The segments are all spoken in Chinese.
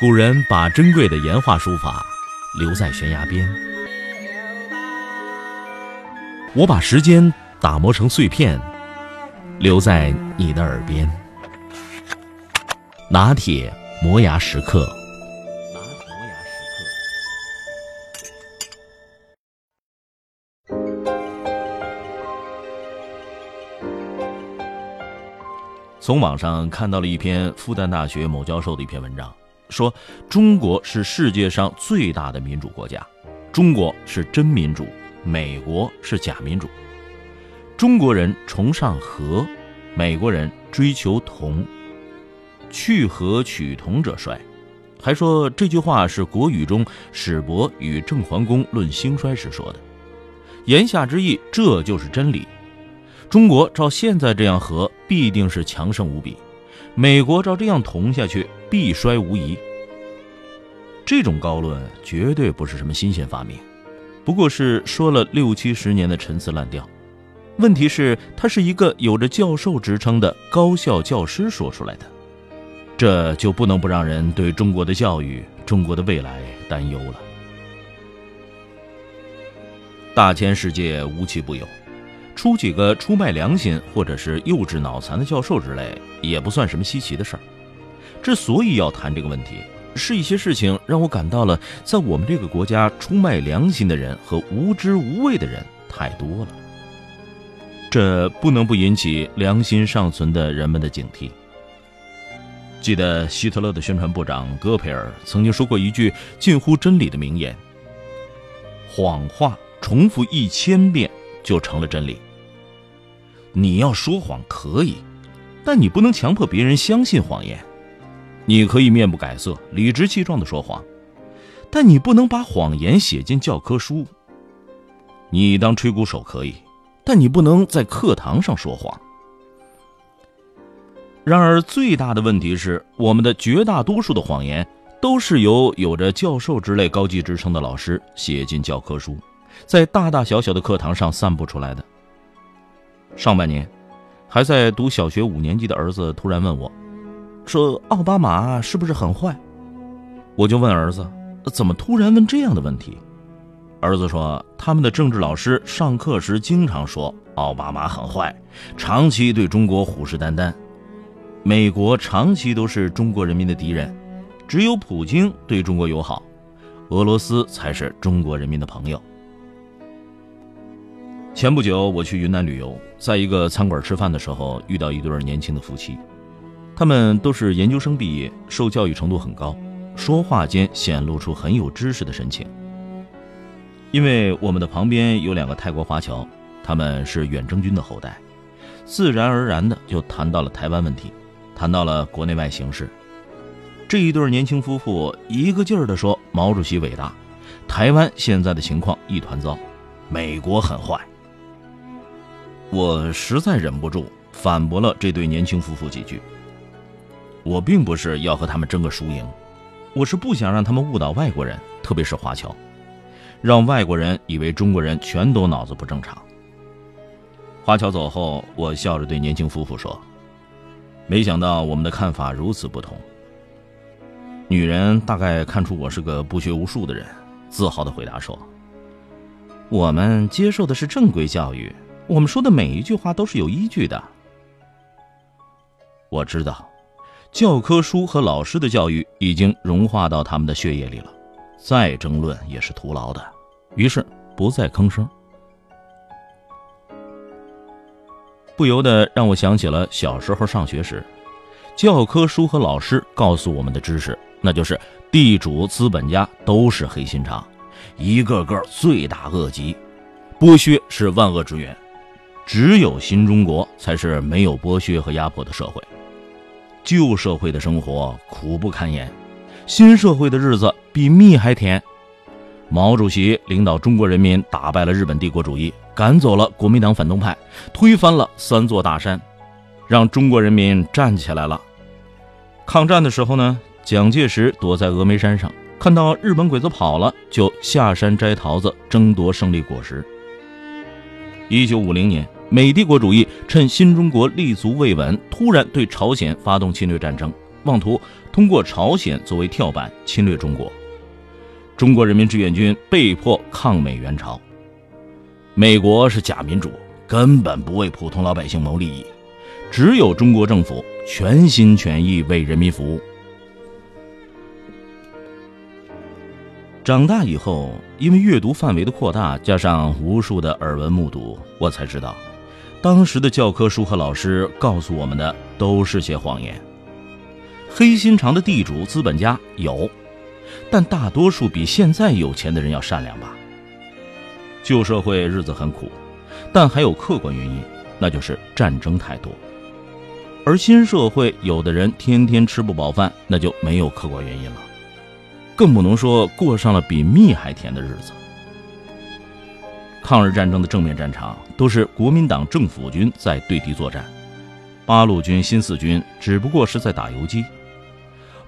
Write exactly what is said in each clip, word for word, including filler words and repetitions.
古人把珍贵的岩画书法留在悬崖边。我把时间打磨成碎片，留在你的耳边。拿铁磨牙时刻。从网上看到了一篇复旦大学某教授的一篇文章，说中国是世界上最大的民主国家，中国是真民主，美国是假民主。中国人崇尚和，美国人追求同，去和取同者衰。还说这句话是国语中史博与郑桓公论兴衰时说的，言下之意，这就是真理。中国照现在这样和，必定是强盛无比；美国照这样同下去，必衰无疑。这种高论绝对不是什么新鲜发明，不过是说了六七十年的陈词滥调。问题是，他是一个有着教授职称的高校教师说出来的，这就不能不让人对中国的教育、中国的未来担忧了。大千世界无奇不有，出几个出卖良心或者是幼稚脑残的教授之类，也不算什么稀奇的事儿。之所以要谈这个问题，是一些事情让我感到了，在我们这个国家，出卖良心的人和无知无畏的人太多了。这不能不引起良心尚存的人们的警惕。记得希特勒的宣传部长戈培尔曾经说过一句近乎真理的名言：谎话重复一千遍就成了真理。你要说谎可以，但你不能强迫别人相信谎言。你可以面不改色，理直气壮地说谎，但你不能把谎言写进教科书。你当吹鼓手可以，但你不能在课堂上说谎。然而，最大的问题是，我们的绝大多数的谎言都是由有着教授之类高级职称的老师写进教科书，在大大小小的课堂上散布出来的。上半年，还在读小学五年级的儿子突然问我，说奥巴马是不是很坏？我就问儿子，怎么突然问这样的问题？儿子说，他们的政治老师上课时经常说奥巴马很坏，长期对中国虎视眈眈，美国长期都是中国人民的敌人，只有普京对中国友好，俄罗斯才是中国人民的朋友。前不久我去云南旅游，在一个餐馆吃饭的时候，遇到一对年轻的夫妻，他们都是研究生毕业，受教育程度很高，说话间显露出很有知识的神情。因为我们的旁边有两个泰国华侨，他们是远征军的后代，自然而然的就谈到了台湾问题，谈到了国内外形势。这一对年轻夫妇一个劲儿的说毛主席伟大，台湾现在的情况一团糟，美国很坏。我实在忍不住反驳了这对年轻夫妇几句。我并不是要和他们争个输赢，我是不想让他们误导外国人，特别是华侨，让外国人以为中国人全都脑子不正常。华侨走后，我笑着对年轻夫妇说，没想到我们的看法如此不同。女人大概看出我是个不学无术的人，自豪地回答说，我们接受的是正规教育，我们说的每一句话都是有依据的。我知道，教科书和老师的教育已经融化到他们的血液里了，再争论也是徒劳的，于是不再吭声。不由得让我想起了小时候上学时，教科书和老师告诉我们的知识，那就是地主、资本家都是黑心肠，一个个罪大恶极，剥削是万恶之源。只有新中国才是没有剥削和压迫的社会，旧社会的生活苦不堪言，新社会的日子比蜜还甜。毛主席领导中国人民打败了日本帝国主义，赶走了国民党反动派，推翻了三座大山，让中国人民站起来了。抗战的时候呢，蒋介石躲在峨眉山上，看到日本鬼子跑了，就下山摘桃子，争夺胜利果实。一九五零年，美帝国主义趁新中国立足未稳，突然对朝鲜发动侵略战争，妄图通过朝鲜作为跳板侵略中国。中国人民志愿军被迫抗美援朝。美国是假民主，根本不为普通老百姓谋利益，只有中国政府全心全意为人民服务。长大以后，因为阅读范围的扩大，加上无数的耳闻目睹，我才知道，当时的教科书和老师告诉我们的都是些谎言。黑心肠的地主、资本家有，但大多数比现在有钱的人要善良吧。旧社会日子很苦，但还有客观原因，那就是战争太多。而新社会，有的人天天吃不饱饭，那就没有客观原因了。更不能说过上了比蜜还甜的日子。抗日战争的正面战场都是国民党政府军在对敌作战，八路军、新四军只不过是在打游击。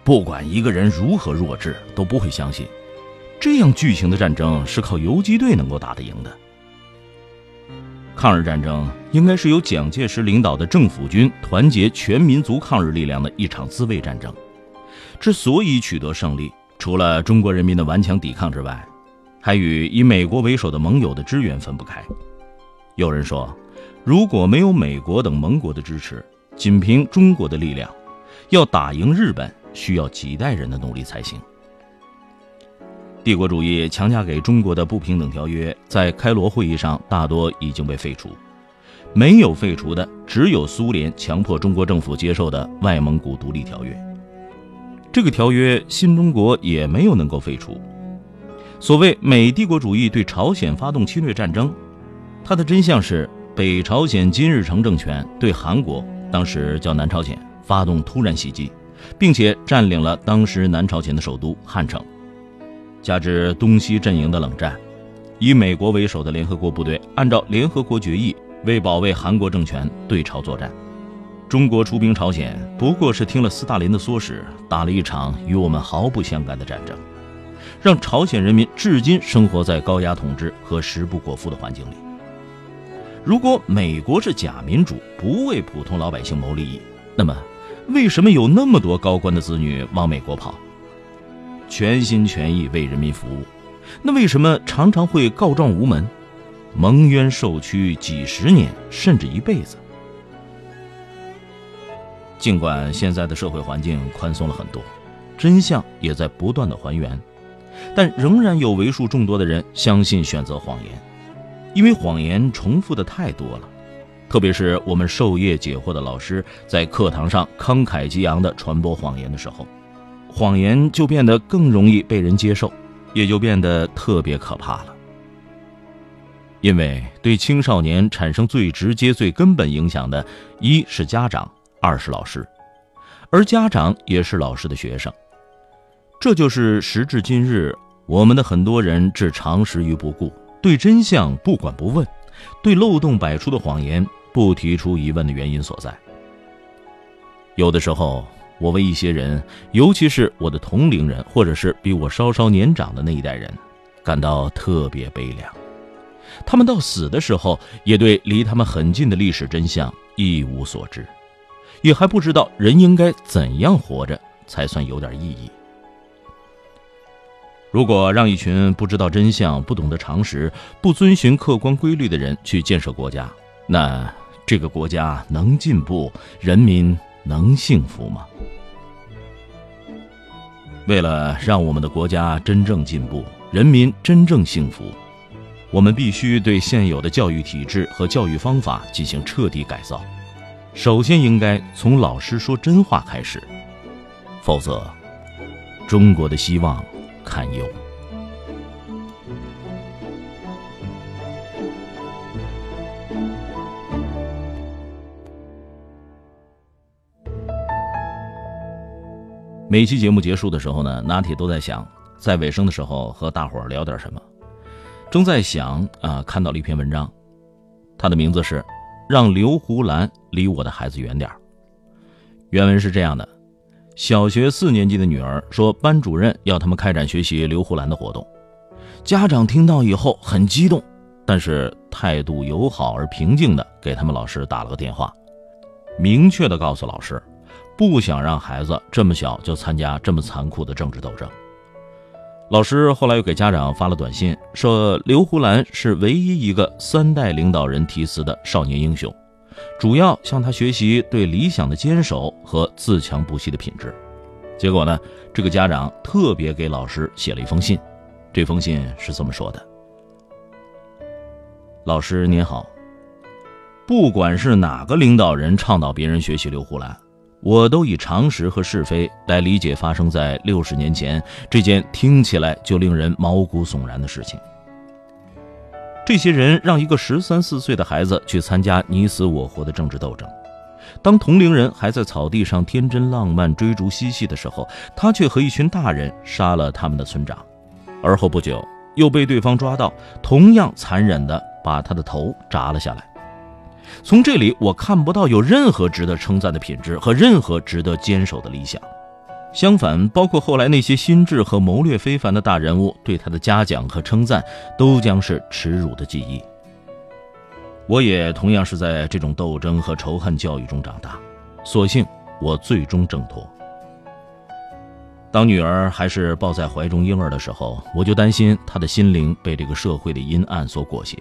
不管一个人如何弱智，都不会相信这样巨型的战争是靠游击队能够打得赢的。抗日战争应该是由蒋介石领导的政府军团结全民族抗日力量的一场自卫战争。之所以取得胜利，除了中国人民的顽强抵抗之外，还与以美国为首的盟友的支援分不开。有人说，如果没有美国等盟国的支持，仅凭中国的力量，要打赢日本需要几代人的努力才行。帝国主义强加给中国的不平等条约，在开罗会议上大多已经被废除，没有废除的只有苏联强迫中国政府接受的外蒙古独立条约。这个条约新中国也没有能够废除。所谓美帝国主义对朝鲜发动侵略战争，它的真相是北朝鲜金日成政权对韩国，当时叫南朝鲜，发动突然袭击，并且占领了当时南朝鲜的首都汉城。加之东西阵营的冷战，以美国为首的联合国部队按照联合国决议为保卫韩国政权对朝作战。中国出兵朝鲜不过是听了斯大林的唆使，打了一场与我们毫不相干的战争，让朝鲜人民至今生活在高压统治和食不果腹的环境里。如果美国是假民主，不为普通老百姓谋利益，那么为什么有那么多高官的子女往美国跑？全心全意为人民服务，那为什么常常会告状无门，蒙冤受屈几十年甚至一辈子？尽管现在的社会环境宽松了很多，真相也在不断的还原，但仍然有为数众多的人相信选择谎言，因为谎言重复的太多了。特别是我们授业解惑的老师在课堂上慷慨激昂地传播谎言的时候，谎言就变得更容易被人接受，也就变得特别可怕了。因为对青少年产生最直接最根本影响的，一是家长，二是老师，而家长也是老师的学生。这就是时至今日，我们的很多人置常识于不顾，对真相不管不问，对漏洞百出的谎言不提出疑问的原因所在。有的时候，我为一些人，尤其是我的同龄人，或者是比我稍稍年长的那一代人，感到特别悲凉。他们到死的时候，也对离他们很近的历史真相一无所知，也还不知道人应该怎样活着才算有点意义。如果让一群不知道真相、不懂得常识、不遵循客观规律的人去建设国家，那这个国家能进步，人民能幸福吗？为了让我们的国家真正进步，人民真正幸福，我们必须对现有的教育体制和教育方法进行彻底改造。首先应该从老师说真话开始，否则中国的希望堪忧。每期节目结束的时候呢，拿铁都在想在尾声的时候和大伙儿聊点什么。正在想啊，看到了一篇文章，它的名字是让刘胡兰离我的孩子远点。原文是这样的，小学四年级的女儿说班主任要他们开展学习刘胡兰的活动。家长听到以后很激动，但是态度友好而平静的给他们老师打了个电话，明确的告诉老师，不想让孩子这么小就参加这么残酷的政治斗争。老师后来又给家长发了短信，说刘胡兰是唯一一个三代领导人题词的少年英雄，主要向他学习对理想的坚守和自强不息的品质。结果呢，这个家长特别给老师写了一封信，这封信是这么说的：老师您好，不管是哪个领导人倡导别人学习刘胡兰，我都以常识和是非来理解发生在六十年前这件听起来就令人毛骨悚然的事情。这些人让一个十三四岁的孩子去参加你死我活的政治斗争，当同龄人还在草地上天真浪漫追逐嬉戏的时候，他却和一群大人杀了他们的村长，而后不久又被对方抓到，同样残忍地把他的头砸了下来。从这里我看不到有任何值得称赞的品质和任何值得坚守的理想，相反，包括后来那些心智和谋略非凡的大人物对他的嘉奖和称赞都将是耻辱的记忆。我也同样是在这种斗争和仇恨教育中长大，所幸我最终挣脱。当女儿还是抱在怀中婴儿的时候，我就担心她的心灵被这个社会的阴暗所裹挟，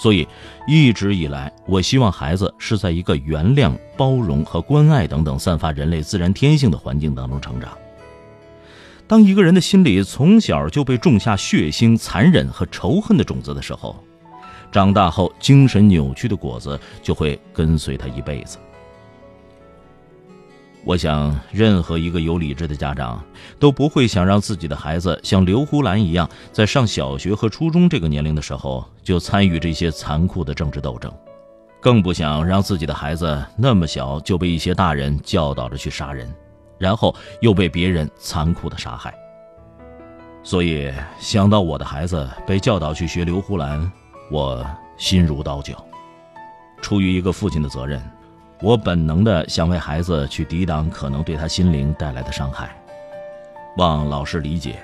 所以一直以来我希望孩子是在一个原谅、包容和关爱等等散发人类自然天性的环境当中成长。当一个人的心里从小就被种下血腥、残忍和仇恨的种子的时候，长大后精神扭曲的果子就会跟随他一辈子。我想任何一个有理智的家长都不会想让自己的孩子像刘胡兰一样，在上小学和初中这个年龄的时候就参与这些残酷的政治斗争，更不想让自己的孩子那么小就被一些大人教导着去杀人，然后又被别人残酷的杀害。所以想到我的孩子被教导去学刘胡兰，我心如刀绞。出于一个父亲的责任，我本能的想为孩子去抵挡可能对他心灵带来的伤害，望老师理解，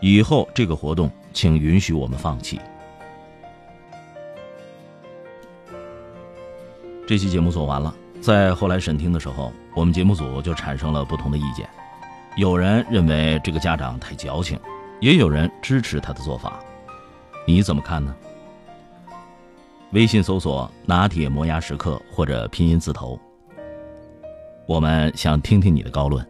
以后这个活动请允许我们放弃。这期节目做完了，在后来审听的时候，我们节目组就产生了不同的意见，有人认为这个家长太矫情，也有人支持他的做法，你怎么看呢？微信搜索拿铁磨牙时刻或者拼音字头，我们想听听你的高论。